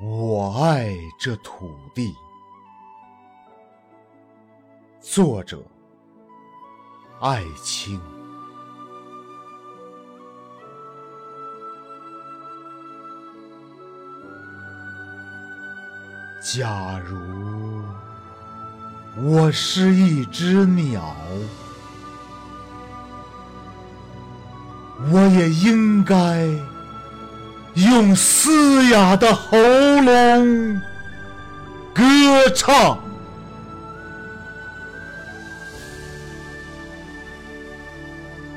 我爱这土地。作者：艾青。假如我是一只鸟，我也应该用嘶哑的喉咙歌唱。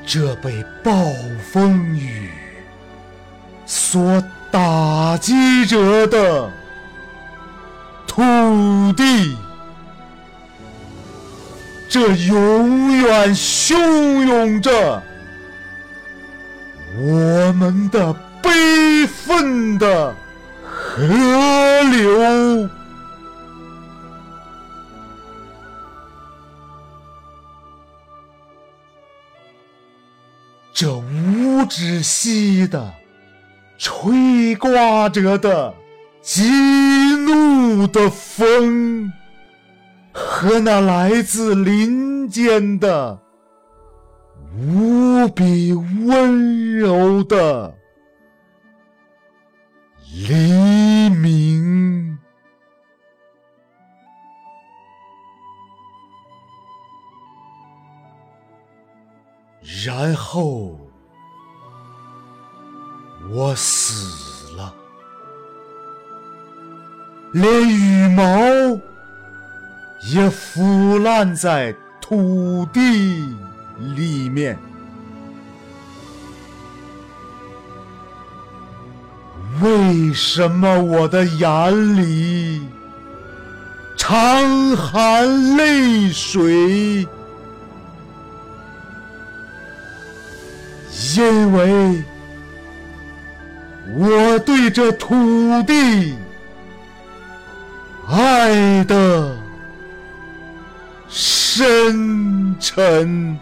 这被暴风雨所打击着的土地，这永远汹涌着我们的悲愤的河流。这无止息的吹刮着的激怒的风，和那来自林间的无比温柔的黎明。然后我死了，连羽毛也腐烂在土地里面。为什么我的眼里常含泪水？因为我对这土地爱的深沉。